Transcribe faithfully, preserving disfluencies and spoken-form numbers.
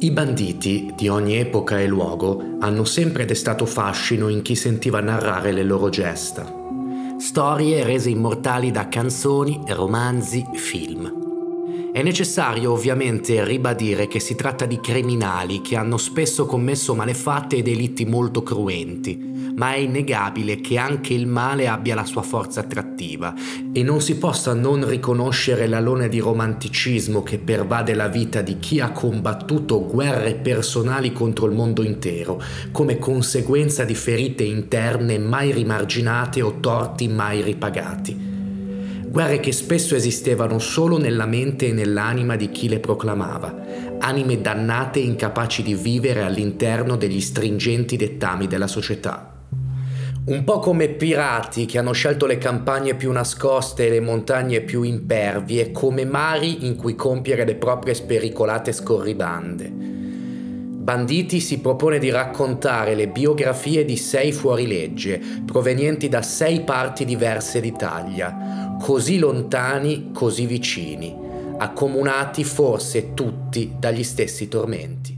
I banditi di ogni epoca e luogo hanno sempre destato fascino in chi sentiva narrare le loro gesta. Storie rese immortali da canzoni, romanzi, film. È necessario ovviamente ribadire che si tratta di criminali che hanno spesso commesso malefatte e delitti molto cruenti, ma è innegabile che anche il male abbia la sua forza attrattiva e non si possa non riconoscere l'alone di romanticismo che pervade la vita di chi ha combattuto guerre personali contro il mondo intero, come conseguenza di ferite interne mai rimarginate o torti mai ripagati. Guerre che spesso esistevano solo nella mente e nell'anima di chi le proclamava, anime dannate e incapaci di vivere all'interno degli stringenti dettami della società. Un po' come pirati che hanno scelto le campagne più nascoste e le montagne più impervie, come mari in cui compiere le proprie spericolate scorribande. Banditi si propone di raccontare le biografie di sei fuorilegge, provenienti da sei parti diverse d'Italia, così lontani, così vicini, accomunati forse tutti dagli stessi tormenti.